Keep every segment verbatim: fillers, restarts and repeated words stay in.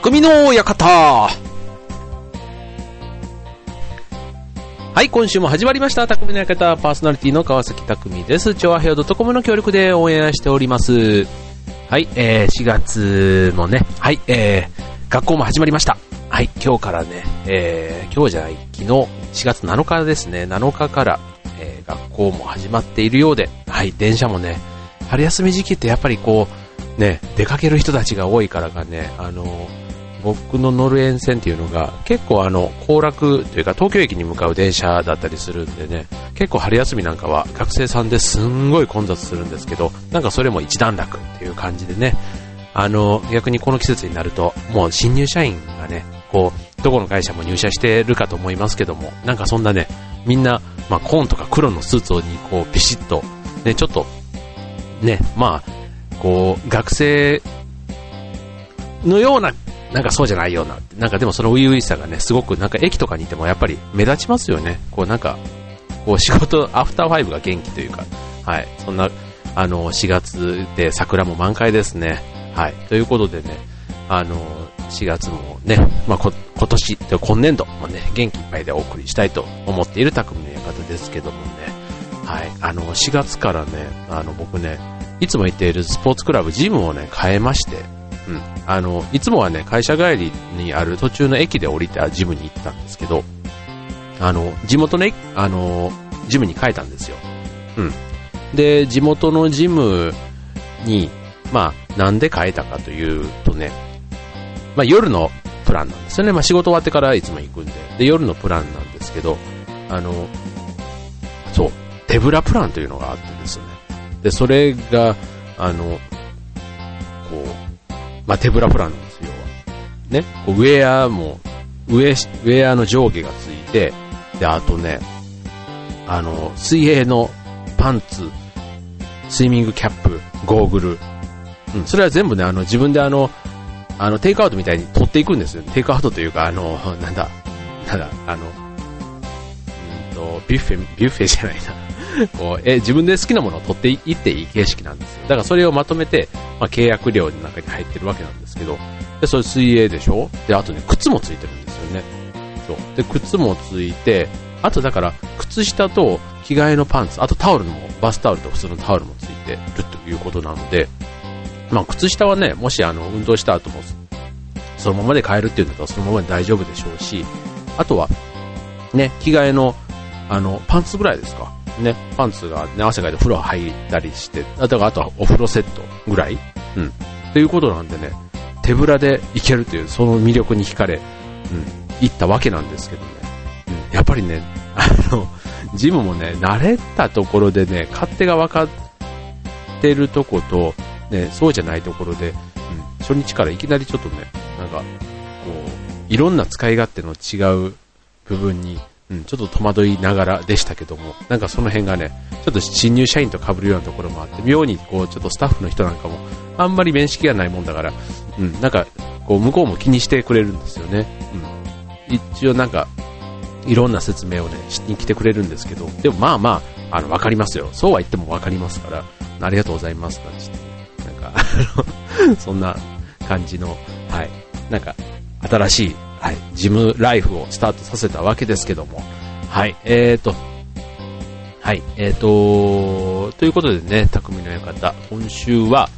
匠の館。はい、今週も始まりました。匠の館、パーソナリティの川崎匠です。調和平和 .com の協力で応援しております。はい、えー、しがつもね、はい、えー、学校も始まりました。はい、今日からね、えー、今日じゃない、昨日、しがつなのかですね、なのかから、えー、学校も始まっているようで、はい、電車もね、春休み時期ってやっぱりこう、ね、出かける人たちが多いからかね、あの僕の乗る沿線っていうのが結構あの行楽というか東京駅に向かう電車だったりするんでね、結構春休みなんかは学生さんですんごい混雑するんですけど、なんかそれも一段落っていう感じでね、あの逆にこの季節になるともう新入社員がね、こうどこの会社も入社してるかと思いますけども、なんかそんなね、みんな、まあ、紺とか黒のスーツにこうピシッと、ね、ちょっとね、まあこう学生のような、なんかそうじゃないような、なんかでもその初々しさがね、すごくなんか駅とかにいてもやっぱり目立ちますよね。こうなんかこう仕事アフターファイブが元気というか、はい、そんなあのしがつで桜も満開ですね。はい、ということでね、あのしがつもね、まあ、こ今年今年度もね元気いっぱいでお送りしたいと思っている匠の館ですけどもね、はい、あのしがつからね、あの僕ね、いつも行っているスポーツクラブ、ジムをね、変えまして、うん。あの、いつもはね、会社帰りにある途中の駅で降りたジムに行ったんですけど、あの、地元の、あの、ジムに変えたんですよ。うん。で、地元のジムに、まあ、なんで変えたかというとね、まあ、夜のプランなんですよね。まあ、仕事終わってからいつも行くんで。で、夜のプランなんですけど、あの、そう、手ぶらプランというのがあってですね。でそれがあのこう、まあ、手ぶらプランなんですよ、ね、こうウェアもウェウェアの上下がついて、であとね、あの水泳のパンツ、スイミングキャップ、ゴーグル、うん、それは全部ね、あの自分であのあのテイクアウトみたいに取っていくんですよ。テイクアウトというか、あのなんだなんだあのうんとビュッフェビュッフェじゃないな。こうえ自分で好きなものを取っていっていい形式なんですよ。だからそれをまとめて、まあ、契約料の中に入ってるわけなんですけど、でそれ水泳でしょ、であとね、靴もついてるんですよね。そうで靴もついて、あとだから靴下と着替えのパンツ、あとタオルもバスタオルと普通のタオルもついてるということなので、まあ、靴下はね、もしあの運動した後もそのままで買えるっていうんだったらそのままで大丈夫でしょうし、あとは、ね、着替えの、あのパンツぐらいですかね、パンツが、ね、汗かいて風呂入ったりして、だからあとはお風呂セットぐらい、うん、ということなんでね、手ぶらで行けるというその魅力に惹かれ、うん、行ったわけなんですけどね、うん、やっぱりね、あのジムもね、慣れたところでね、勝手が分かってるとこと、ね、そうじゃないところで、うん、初日からいきなりちょっとね、なんかこういろんな使い勝手の違う部分に、うん、ちょっと戸惑いながらでしたけども、なんかその辺がね、ちょっと新入社員と被るようなところもあって、妙にこうちょっとスタッフの人なんかもあんまり面識がないもんだから、うん、なんかこう向こうも気にしてくれるんですよね。うん、一応なんかいろんな説明をねしに来てくれるんですけど、でもまあまああのわかりますよ。そうは言ってもわかりますから、ありがとうございますなんて、なんかそんな感じの、はい、なんか新しい。はい、ジムライフをスタートさせたわけですけども、はい、えーと、はい、えーと、ということでね、匠の館、今週は、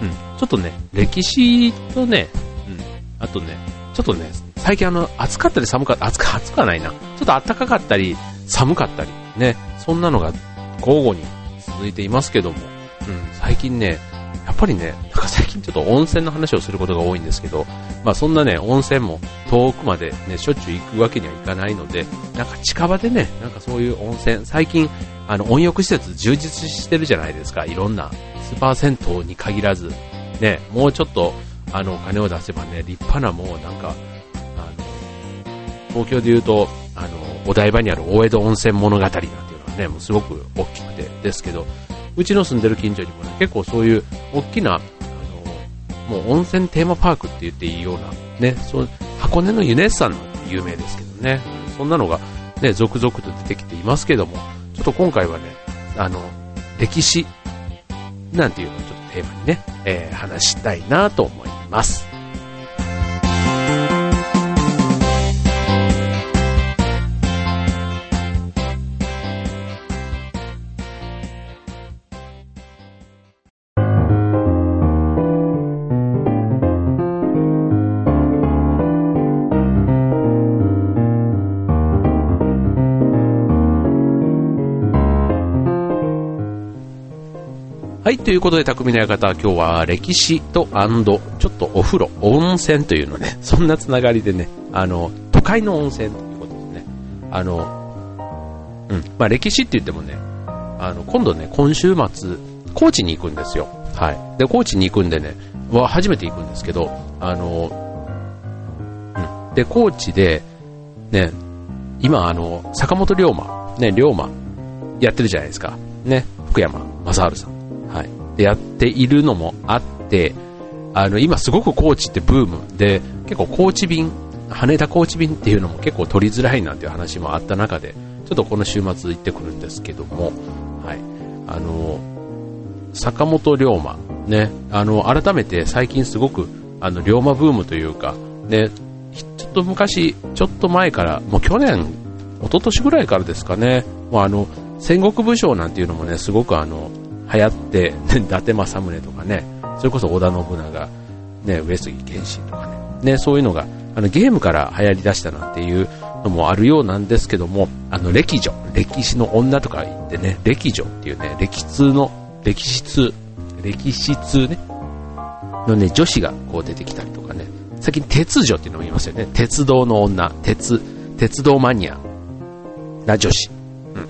うん、ちょっとね、歴史とね、うん、あとね、ちょっとね、最近あの、暑かったり寒かったり、暑か、暑くはないな、ちょっと暖かかったり、寒かったり、ね、そんなのが交互に続いていますけども、うん、最近ね、やっぱりね、なんか最近ちょっと温泉の話をすることが多いんですけど、まあそんなね、温泉も遠くまでね、しょっちゅう行くわけにはいかないので、なんか近場でね、なんかそういう温泉、最近、あの、温浴施設充実してるじゃないですか、いろんな、スーパー銭湯に限らず、ね、もうちょっと、あの、お金を出せばね、立派なもうなんか、あの、東京で言うと、あの、お台場にある大江戸温泉物語なんていうのはね、もうすごく大きくてですけど、うちの住んでる近所にもね、結構そういう大きな、あの、もう温泉テーマパークって言っていいような、ね、そう、箱根のユネッサンなんて有名ですけどね、そんなのがね、続々と出てきていますけども、ちょっと今回はね、あの、歴史なんていうのをちょっとテーマにね、えー、話したいなと思います。はい、ということで匠の館、今日は歴史と&ちょっとお風呂、温泉というのね、そんなつながりでね、あの都会の温泉ということですね。あの、うん、まあ歴史って言ってもね、あの今度ね、今週末高知に行くんですよ。はい。で高知に行くんでね、は初めて行くんですけど、あの、うん、で高知でね、今あの坂本龍馬ね、龍馬やってるじゃないですかね、福山雅治さん。はい、でやっているのもあって、あの今すごく高知ってブームで、結構高知便、羽田高知便っていうのも結構取りづらいなんていう話もあった中で、ちょっとこの週末行ってくるんですけども、はい、あの坂本龍馬、ね、あの改めて最近すごくあの龍馬ブームというか、ね、ちょっと昔ちょっと前から、もう去年一昨年ぐらいからですかね、もうあの戦国武将なんていうのもね、すごくあの流行って、ね、伊達政宗とかね、それこそ織田信長、ね、上杉謙信とかね、ね、そういうのがあのゲームから流行り出したなんていうのもあるようなんですけども、あの歴女、歴史の女とか言ってね、歴女っていうね、歴通の、歴史通、歴史通ね、のね、女子がこう出てきたりとかね、最近鉄女っていうのも言いますよね、鉄道の女、鉄、鉄道マニアな女子、うん、っ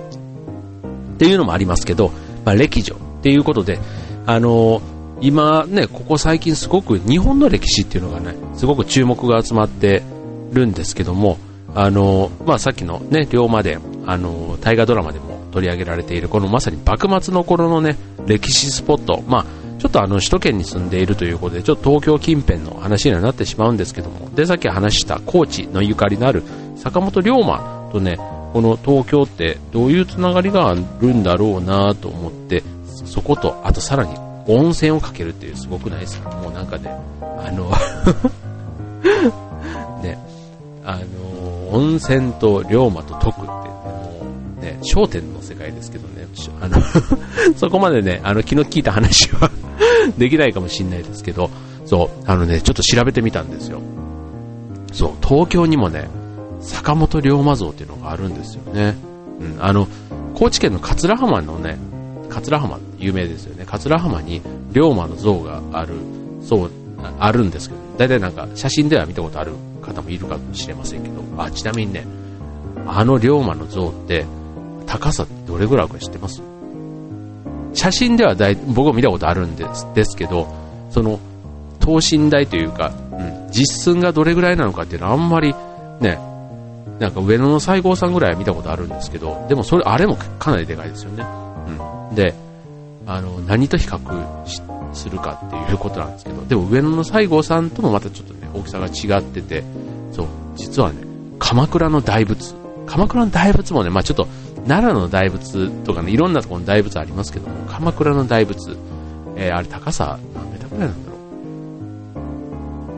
ていうのもありますけど、まあ歴女っていうことで、あのー、今ね、ここ最近すごく日本の歴史っていうのがね、すごく注目が集まってるんですけども、あのー、まあさっきのね、龍馬伝、あのー、大河ドラマでも取り上げられている、このまさに幕末の頃のね、歴史スポット、まあちょっとあの、首都圏に住んでいるということで、ちょっと東京近辺の話にはなってしまうんですけども、で、さっき話した高知のゆかりのある坂本龍馬とね、この東京ってどういうつながりがあるんだろうなと思って、そこと、あとさらに温泉をかけるっていう、すごくないですか。もうなんかね、あのね、あの温泉と龍馬と徳ってもうね、笑点の世界ですけどね、あのそこまでね、あの気の利いた話はできないかもしれないですけど、そう、あのね、ちょっと調べてみたんですよ。そう、東京にもね、坂本龍馬像っていうのがあるんですよね。うん、あの高知県の桂浜のね、桂浜有名ですよね。桂浜に龍馬の像がある、そうあるんですけど、だいたいなんか写真では見たことある方もいるかもしれませんけど、あ、ちなみにね、あの龍馬の像って高さどれぐらいか知ってます？写真ではだい僕も見たことあるんですですけど、その等身大というか、うん、実寸がどれぐらいなのかっていうのはあんまりね。なんか上野の西郷さんぐらいは見たことあるんですけど、でもそれ、あれもかなりでかいですよね。うん、で、あの、何と比較するかっていうことなんですけど、でも上野の西郷さんともまたちょっとね、大きさが違ってて、そう、実はね、鎌倉の大仏、鎌倉の大仏もね、まぁ、あ、ちょっと奈良の大仏とかね、いろんなところの大仏ありますけども、鎌倉の大仏、えー、あれ高さ何メートルぐらいなんだ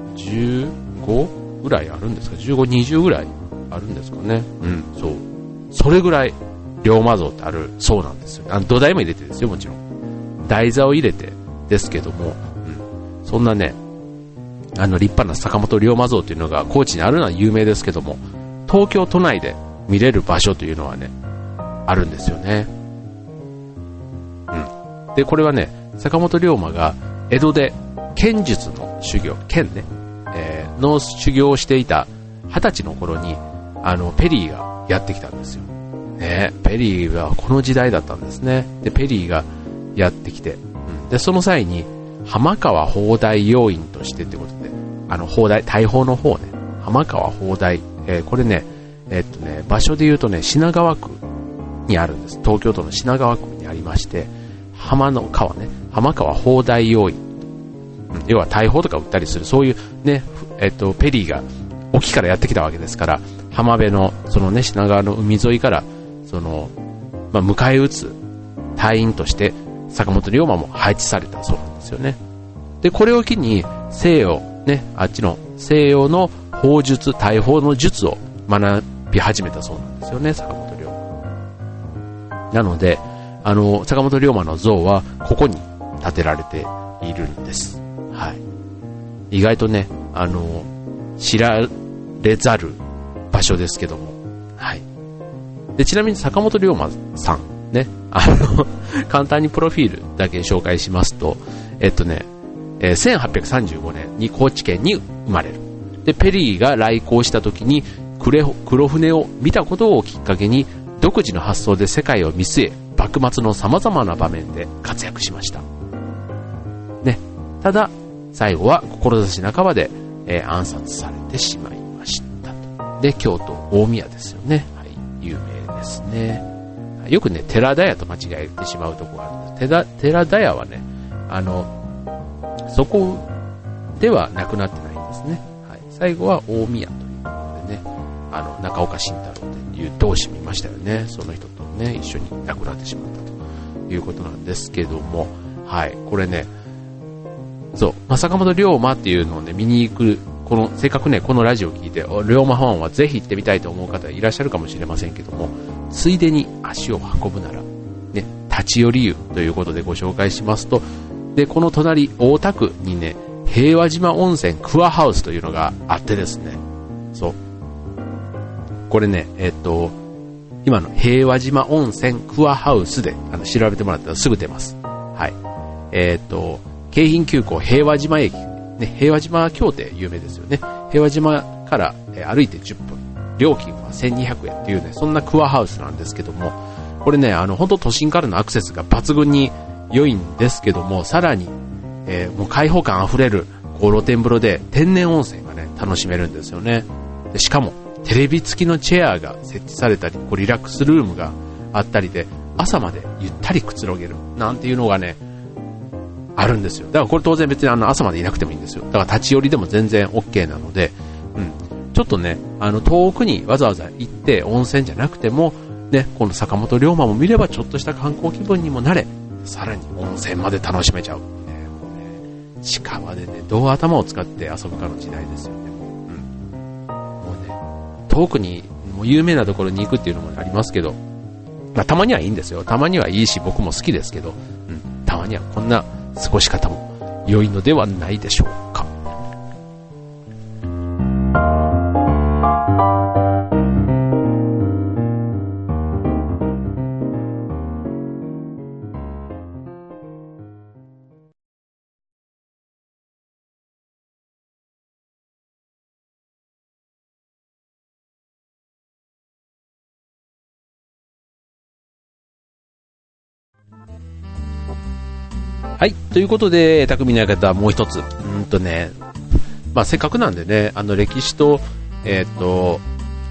ろう、じゅうごぐらいあるんですか、じゅうご、にじゅうぐらいあるんですかね。うん、そう。それぐらい龍馬像ってあるそうなんですよ。あの土台も入れてですよ、もちろん。台座を入れてですけども、うん、そんなね、あの立派な坂本龍馬像というのが高知にあるのは有名ですけども、東京都内で見れる場所というのはね、あるんですよね。うん。で、これはね、坂本龍馬が江戸で剣術の修行、剣ね、えー、の修行をしていた二十歳の頃に、あのペリーがやってきたんですよ、ね、ペリーはこの時代だったんですね。でペリーがやってきて、うん、でその際に浜川砲台要員としてってことで、あの砲台、大砲の方ね、浜川砲台、えー、これね、えー、っとね場所で言うとね、品川区にあるんです。東京都の品川区にありまして、浜の川ね、浜川砲台要員、うん、要は大砲とか撃ったりする、そういうね、えー、っとペリーが沖からやってきたわけですから、浜辺のそのね、品川の海沿いからその、まあ、迎え撃つ隊員として坂本龍馬も配置されたそうなんですよね。でこれを機に西洋ね、あっちの西洋の砲術、大砲の術を学び始めたそうなんですよね、坂本龍馬。なのであの坂本龍馬の像はここに建てられているんです。はい。意外とね、あの知られざる場所ですけども、はい。でちなみに坂本龍馬さんね、あの簡単にプロフィールだけ紹介しますと、えっとね、えー、せんはっぴゃくさんじゅうごねんに高知県に生まれる。で、ペリーが来航した時に黒船を見たことをきっかけに独自の発想で世界を見据え、幕末の様々な場面で活躍しました。ね、ただ最後は志半ばで、えー、暗殺されてしまいましたと。で、京都大宮ですよね。はい、有名ですね。よくね、寺田屋と間違えてしまうところがあるんです。寺、寺田屋はね、あの、そこではなくなってないんですね。はい、最後は大宮ということでね、あの、中岡慎太郎という同志見ましたよね。その人とね、一緒に亡くなってしまったということなんですけども、はい、これね、そう、まあ、坂本龍馬っていうのをね、見に行く、この、せっかくね、このラジオを聞いて、龍馬ファンはぜひ行ってみたいと思う方いらっしゃるかもしれませんけども、ついでに足を運ぶなら、ね、立ち寄り湯ということでご紹介しますと、で、この隣、大田区にね、平和島温泉クアハウスというのがあってですね、そう。これね、えっと、今の平和島温泉クアハウスで、あの、調べてもらったらすぐ出ます。はい。えっと、京浜急行平和島駅、ね、平和島協定有名ですよね。平和島から歩いてじゅっぷん。料金はせんにひゃくえんっていうね、そんなクアハウスなんですけども、これね、あの、本当都心からのアクセスが抜群に良いんですけども、さらに、えー、もう開放感あふれる、こう露天風呂で天然温泉がね、楽しめるんですよね。で、しかも、テレビ付きのチェアが設置されたり、こうリラックスルームがあったりで、朝までゆったりくつろげる、なんていうのがね、あるんですよ。だからこれ当然別にあの、朝までいなくてもいいんですよ。だから立ち寄りでも全然 OK なので、うん。ちょっとね、あの、遠くにわざわざ行って温泉じゃなくても、ね、この坂本龍馬も見ればちょっとした観光気分にもなれ、さらに温泉まで楽しめちゃう。ね、もうね、近場でね、どう頭を使って遊ぶかの時代ですよね。うん。もうね、遠くに、もう有名なところに行くっていうのもありますけど、まあ、たまにはいいんですよ。たまにはいいし、僕も好きですけど、うん、たまにはこんな過ごし方も良いのではないでしょうか。はい、ということで、匠の館はもう一つ、うんとね、まあ、せっかくなんでね、あの、歴史と、えっと、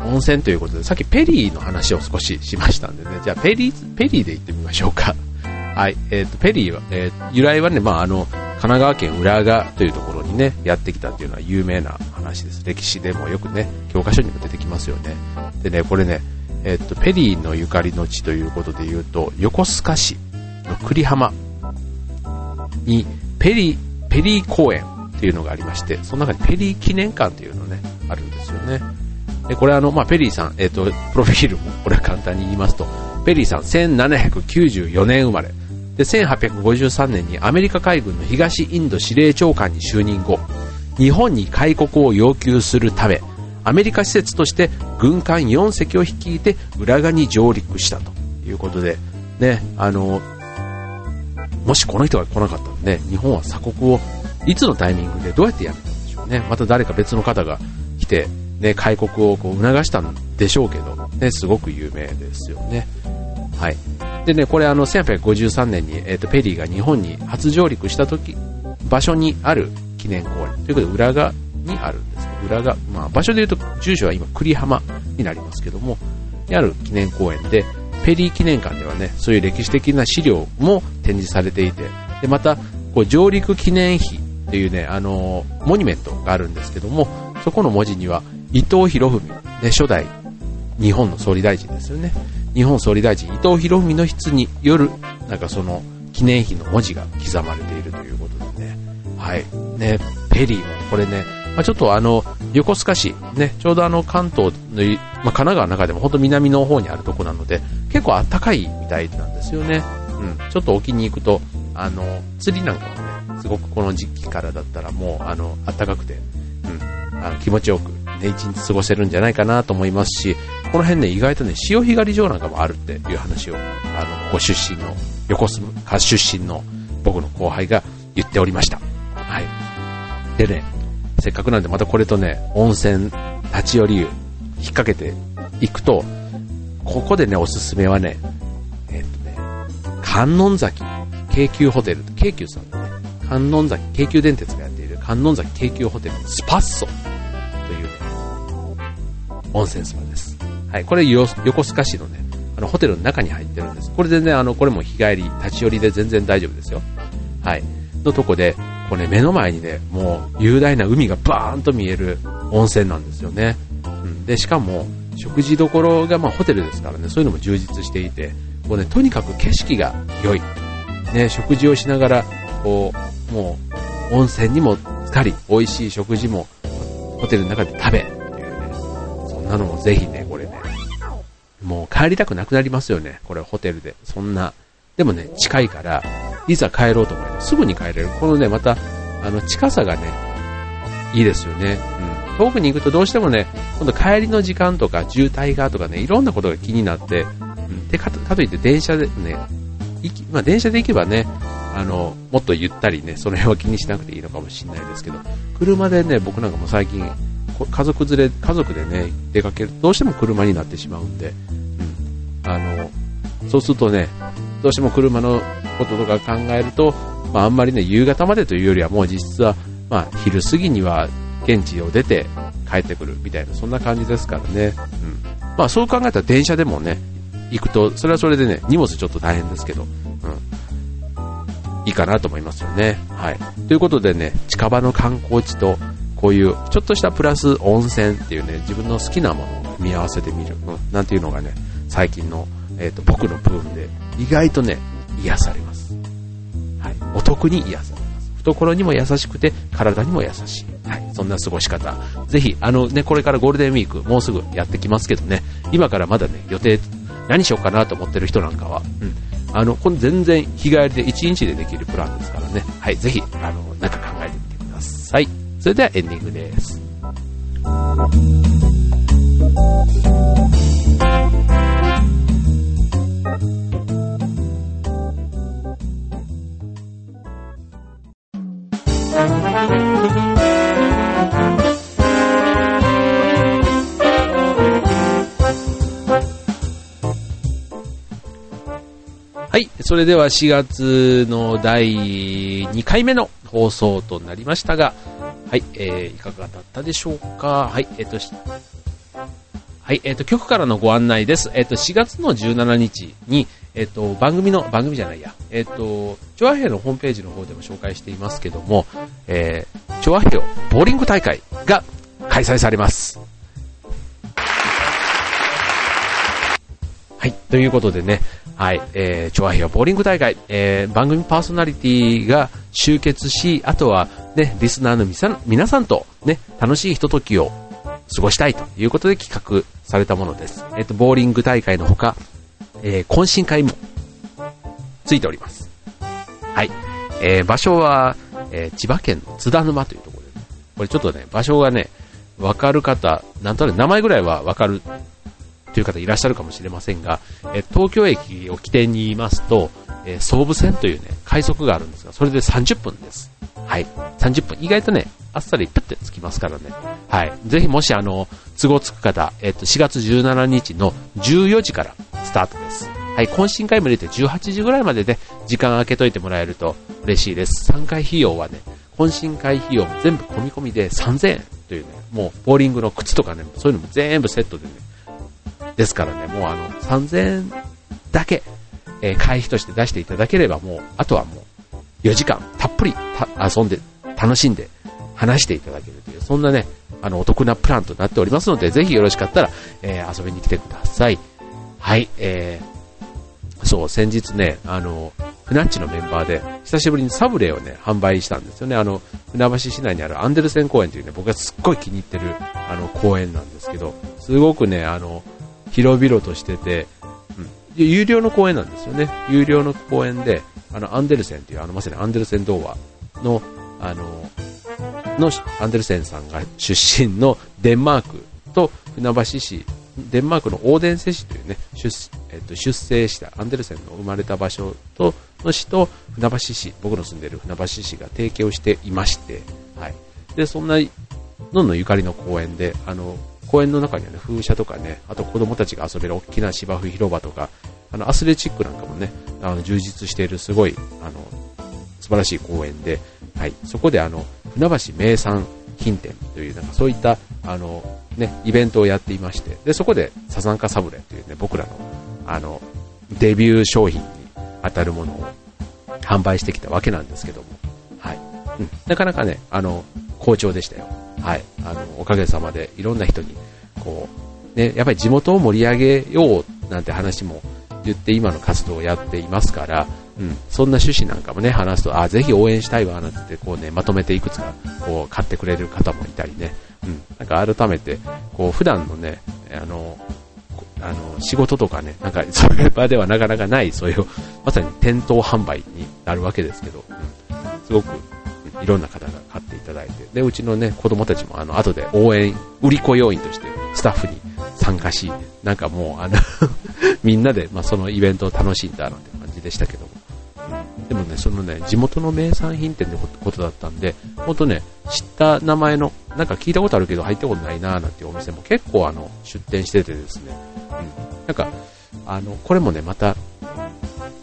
温泉ということで、さっきペリーの話を少ししましたんでね、じゃあペリー、ペリーで行ってみましょうか。はい、えっと、ペリーは、えー、由来はね、まあ、あの、神奈川県浦賀というところにね、やってきたっていうのは有名な話です。歴史でもよくね、教科書にも出てきますよね。でね、これね、えっと、ペリーのゆかりの地ということで言うと、横須賀市の久里浜、にペリ、ペリー公園っていうのがありまして、その中にペリー記念館っていうのね、あるんですよね。で、これあの、まあ、ペリーさん、えっと、プロフィールも、これは簡単に言いますと、ペリーさんせんななひゃくきゅうじゅうよねん生まれ。で、せんはっぴゃくごじゅうさんねんにアメリカ海軍の東インド司令長官に就任後、日本に開国を要求するため、アメリカ施設として軍艦よんせきを率いて浦賀に上陸したということで、ね、あの、もしこの人が来なかったので、日本は鎖国をいつのタイミングでどうやってやめたんでしょうね。また誰か別の方が来て、ね、開国をこう促したんでしょうけど、ね、すごく有名ですよね。はい。でね、これあの、せんはっぴゃくごじゅうさんねんに、えっと、ペリーが日本に初上陸した時、場所にある記念公園。ということで、浦賀にあるんです。浦賀、まあ、場所で言うと、住所は今、久里浜になりますけども、にある記念公園で、ペリー記念館ではね、そういう歴史的な資料も展示されていて、で、また、こう、上陸記念碑っていうね、あのー、モニュメントがあるんですけども、そこの文字には、伊藤博文、ね、初代、日本の総理大臣ですよね。日本総理大臣、伊藤博文の筆による、なんかその、記念碑の文字が刻まれているということでね。はい。ね、ペリーも、これね、まあ、ちょっとあの、横須賀市、ね、ちょうどあの、関東の、まあ、神奈川の中でもほんと南の方にあるとこなので、結構あったかいみたいなんですよね。うん。ちょっと沖に行くと、あの、釣りなんかもね、すごくこの時期からだったらもう、あの、あったかくて、うん、あの気持ちよくね、一日過ごせるんじゃないかなと思いますし、ここら辺ね、意外とね、潮干狩り場なんかもあるっていう話を、あの、ここ出身の、横須賀出身の僕の後輩が言っておりました。はい。でね、せっかくなんでまたこれとね、温泉立ち寄り湯引っ掛けていくと、ここでね、おすすめはね、えっとね、観音崎京急ホテル、京急さんのね、観音崎京急電鉄がやっている観音崎京急ホテルのスパッソという、ね、温泉スパです。はい、これよ横須賀市のね、あのホテルの中に入ってるんです。これでね、あのこれも日帰り立ち寄りで全然大丈夫ですよ。はい、のとこで、これ、ね、目の前にね、もう雄大な海がバーンと見える温泉なんですよね。うん、でしかも食事どころがまあホテルですからね、そういうのも充実していて、もうねとにかく景色が良い。ね、食事をしながらこうもう温泉にも浸かり、美味しい食事もホテルの中で食べっていうね、そんなのもぜひね、これね、もう帰りたくなくなりますよね。これホテルでそんな、でもね近いからいざ帰ろうと思えばすぐに帰れる。このねまたあの近さがねいいですよね。うん、遠くに行くとどうしてもね、今度帰りの時間とか渋滞がとかね、いろんなことが気になって、うん、で か, かといって電車でね。まあ、電車で行けばね、あのもっとゆったりね、その辺は気にしなくていいのかもしれないですけど、車でね、僕なんかも最近家族連れ家族でね出かけるとどうしても車になってしまうんで、うん、あのそうするとね、どうしても車のこととか考えると、まあ、あんまりね夕方までというよりはもう実質は、まあ、昼過ぎには現地を出て帰ってくるみたいな、そんな感じですからね、うん、まあそう考えたら電車でもね行くと、それはそれでね、荷物ちょっと大変ですけど、うん、いいかなと思いますよね。はい。ということでね、近場の観光地と、こういう、ちょっとしたプラス温泉っていうね、自分の好きなものを組み合わせてみる、うん、なんていうのがね、最近の、えっと、僕のブームで、意外とね、癒されます。はい。お得に癒されます。懐にも優しくて、体にも優しい。はい。そんな過ごし方。ぜひ、あのね、これからゴールデンウィーク、もうすぐやってきますけどね、今からまだね、予定、何しようかなと思ってる人なんかは、うん、あのこれ全然日帰りでいちにちでできるプランですからね、はい、ぜひあのなんか考えてみてください。それではエンディングです。はい、それではしがつのだいにかいめの放送となりましたが、はい、えー、いかがだったでしょうか。はい、えっと、はい、えっと、局からのご案内です。えっと、しがつのじゅうしちにちに、えっと、番組の、番組じゃないや、えっと、チョアヘオのホームページの方でも紹介していますけども、えー、チョアヘオボーリング大会が開催されます。はい、ということでね、はい、えー、チョアヘオボーリング大会、えー、番組パーソナリティが集結し、あとはね、リスナーのみさん皆さんとね、楽しいひとときを過ごしたいということで企画されたものです。えっと、ボーリング大会のほか、えー、懇親会もついております。はい、えー、場所は、えー、千葉県の津田沼というところで、ね、これちょっとね、場所がね、わかる方、なんとなく名前ぐらいはわかるという方いらっしゃるかもしれませんが、え東京駅を起点に言いますと、え総武線というね快速があるんですが、それでさんじゅっぷんです。はい、さんじゅっぷん、意外とねあっさりプッて着きますからね。はい、ぜひもしあの都合つく方、えっとしがつじゅうしちにちのじゅうよじからスタートです。はい、懇親会も入れてじゅうはちじぐらいまでで、ね、時間空けといてもらえると嬉しいです。参加費用はね、懇親会費用全部込み込みでさんぜんえんというね、もうボーリングの靴とかね、そういうのも全部セットでねですからね、もうあのさんぜんえんだけ、えー、会費として出していただければ、もうあとはもうよじかんたっぷりた遊んで楽しんで話していただけるという、そんなねあのお得なプランとなっておりますので、ぜひよろしかったら、えー、遊びに来てください。はい、えー、そう先日ね、あのフナッチのメンバーで久しぶりにサブレをね販売したんですよね。あの船橋市内にあるアンデルセン公園というね、僕がすっごい気に入ってるあの公園なんですけど、すごくねあの広々としてて、うん、有料の公園なんですよね。有料の公園で、あのアンデルセンという、あのまさにアンデルセン童話のあののアンデルセンさんが出身のデンマークと船橋市、デンマークのオーデンセ市というね、出、えっと、出生したアンデルセンの生まれた場所との市と船橋市、僕の住んでいる船橋市が提携をしていまして、はい、でそんなのんのゆかりの公園で、あの公園の中には、ね、風車とかね、あと子供たちが遊べる大きな芝生広場とか、あのアスレチックなんかもね、あの充実しているすごいあの素晴らしい公園で、はい、そこであの船橋名産品店というなんかそういったあの、ね、イベントをやっていまして、でそこでサザンカサブレという、ね、僕らの、あのデビュー商品に当たるものを販売してきたわけなんですけども、はい、うん、なかなかねあの好調でしたよ、はい、あのおかげさまでいろんな人にこう、ね、やっぱり地元を盛り上げようなんて話も言って今の活動をやっていますから、うん、そんな趣旨なんかもね話すと、あぜひ応援したいわなんてこう、ね、まとめていくつかこう買ってくれる方もいたりね、うん、なんか改めてこう普段のねあのあの仕事とかねなんかそういう場ではなかなかないそういうまさに店頭販売になるわけですけど、うん、すごくいろんな方が買っていただいて、でうちのね子供たちもあの後で応援売り子要員としてスタッフに参加し、なんかもうあのみんなで、まあ、そのイベントを楽しんだなんて感じでしたけども、でもねそのね地元の名産品店ってことだったんで、本当ね知った名前のなんか聞いたことあるけど入ったことないなーなんていうお店も結構あの出店しててですね、うん、なんかあのこれもねまた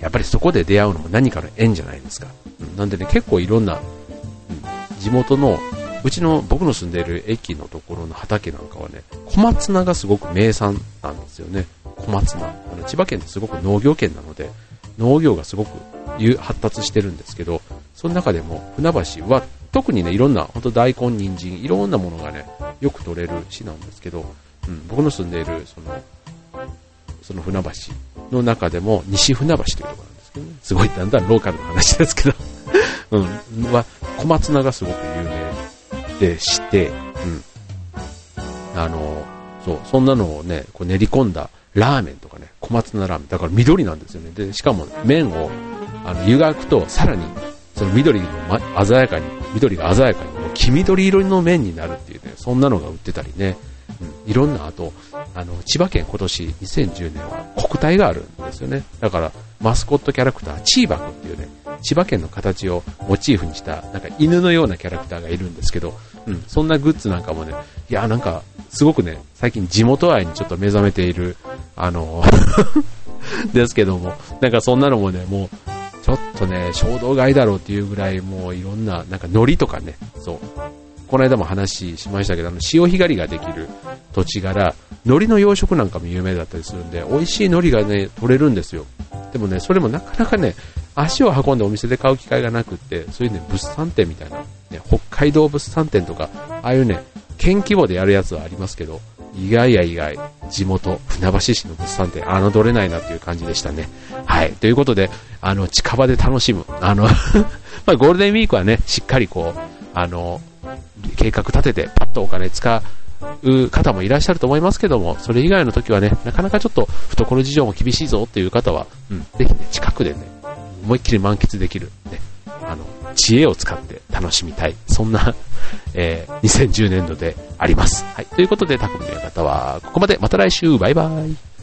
やっぱりそこで出会うのも何かの縁じゃないですか、うん、なんでね結構いろんな地元のうちの僕の住んでいる駅のところの畑なんかはね小松菜がすごく名産なんですよね。小松菜、あの千葉県ってすごく農業県なので農業がすごく発達してるんですけど、その中でも船橋は特にねいろんな本当大根、人参いろんなものがねよく取れる市なんですけど、うん、僕の住んでいるそのその船橋の中でも西船橋というところなんですけど、ね、すごいだんだんローカルの話ですけどうん、は小松菜がすごく有名でして、うん、あの そうそんなのを、ね、こう練り込んだラーメンとかね小松菜ラーメンだから緑なんですよね。でしかも麺をあの湯がくとさらにその緑の、ま、鮮やかに緑が鮮やかにもう黄緑色の麺になるっていうね、そんなのが売ってたりね、うん、いろんなあとあの千葉県今年にせんじゅうねんは国体があるんですよね。だからマスコットキャラクターチーバくんっていうね千葉県の形をモチーフにしたなんか犬のようなキャラクターがいるんですけど、うん、そんなグッズなんかもね、いやなんかすごくね最近地元愛にちょっと目覚めているあのですけども、なんかそんなのもねもうちょっとね衝動買いだろうっていうぐらいもういろんななんか海苔とかね、そうこの間も話しましたけどあの潮干狩りができる土地柄海苔の養殖なんかも有名だったりするんで美味しい海苔がね取れるんですよ。でもねそれもなかなかね足を運んでお店で買う機会がなくって、そういうね物産展みたいな、ね、北海道物産展とかああいうね県規模でやるやつはありますけど、意外や意外地元船橋市の物産展侮れないなという感じでしたね。はい、ということであの近場で楽しむあのまあゴールデンウィークはねしっかりこうあの計画立ててパッとお金使う方もいらっしゃると思いますけども、それ以外の時はねなかなかちょっと懐事情も厳しいぞという方は、うん、ぜひね近くでね思いっきり満喫できる、ね、あの知恵を使って楽しみたい、そんな、えー、にせんじゅうねんどであります。はい、ということで匠の館はここまで。また来週、バイバイ。